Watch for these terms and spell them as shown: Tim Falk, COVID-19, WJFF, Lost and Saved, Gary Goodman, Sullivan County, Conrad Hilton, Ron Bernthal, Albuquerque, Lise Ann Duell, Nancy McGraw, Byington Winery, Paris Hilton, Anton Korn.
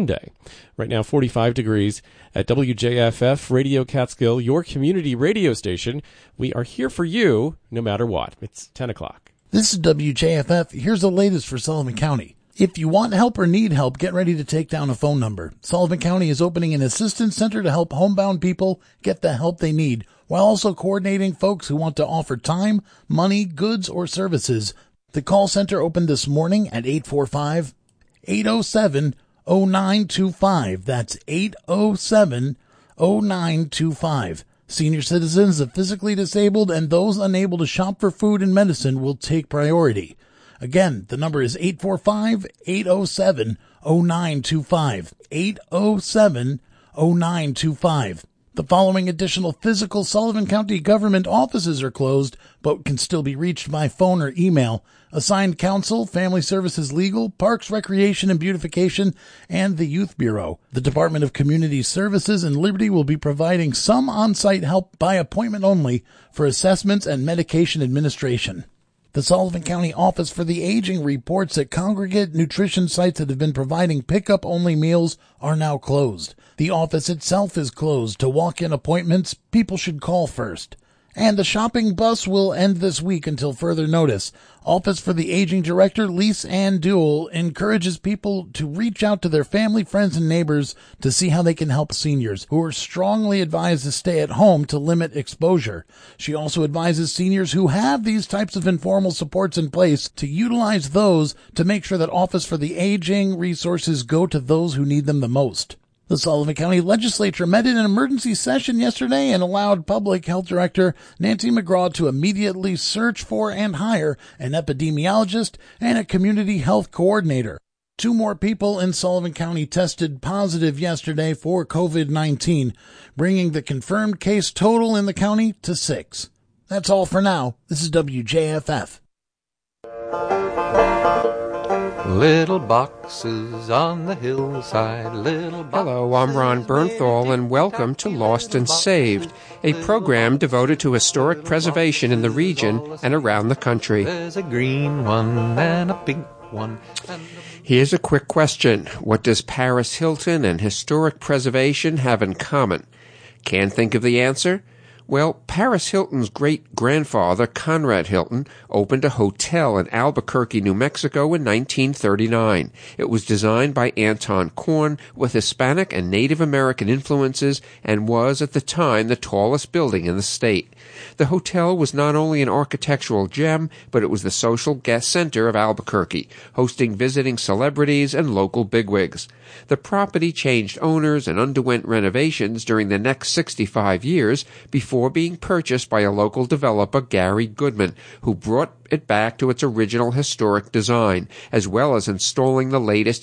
Sunday. Right now, 45 degrees at WJFF Radio Catskill, your community radio station. We are here for you no matter what. It's 10 o'clock. This is WJFF. Here's the latest for Sullivan County. If you want help or need help, get ready to take down a phone number. Sullivan County is opening an assistance center to help homebound people get the help they need, while also coordinating folks who want to offer time, money, goods, or services. The call center opened this morning at 847-0925. That's 807-0925. Senior citizens, the physically disabled, and those unable to shop for food and medicine will take priority. Again, the number is 845-807-0925. 807-0925. The following additional physical Sullivan County government offices are closed, but can still be reached by phone or email. Assigned Counsel, Family Services Legal, Parks, Recreation, and Beautification, and the Youth Bureau. The Department of Community Services and Liberty will be providing some on-site help by appointment only for assessments and medication administration. The Sullivan County Office for the Aging reports that congregate nutrition sites that have been providing pickup-only meals are now closed. The office itself is closed to walk-in appointments. People should call first. And the shopping bus will end this week until further notice. Office for the Aging Director Lise Ann Duell encourages people to reach out to their family, friends, and neighbors to see how they can help seniors, who are strongly advised to stay at home to limit exposure. She also advises seniors who have these types of informal supports in place to utilize those to make sure that Office for the Aging resources go to those who need them the most. The Sullivan County Legislature met in an emergency session yesterday and allowed Public Health Director Nancy McGraw to immediately search for and hire an epidemiologist and a community health coordinator. Two more people in Sullivan County tested positive yesterday for COVID-19, bringing the confirmed case total in the county to 6. That's all for now. This is WJFF. Little boxes on the hillside, little boxes. Hello, I'm Ron Bernthal, and welcome to Lost and Saved, a program devoted to historic preservation in the region and around the country. There's a green one and a pink one. Here's a quick question. What does Paris Hilton and historic preservation have in common? Can't think of the answer? Well, Paris Hilton's great-grandfather, Conrad Hilton, opened a hotel in Albuquerque, New Mexico in 1939. It was designed by Anton Korn with Hispanic and Native American influences and was, at the time, the tallest building in the state. The hotel was not only an architectural gem, but it was the social guest center of Albuquerque, hosting visiting celebrities and local bigwigs. The property changed owners and underwent renovations during the next 65 years before being purchased by a local developer, Gary Goodman, who brought it back to its original historic design, as well as installing the latest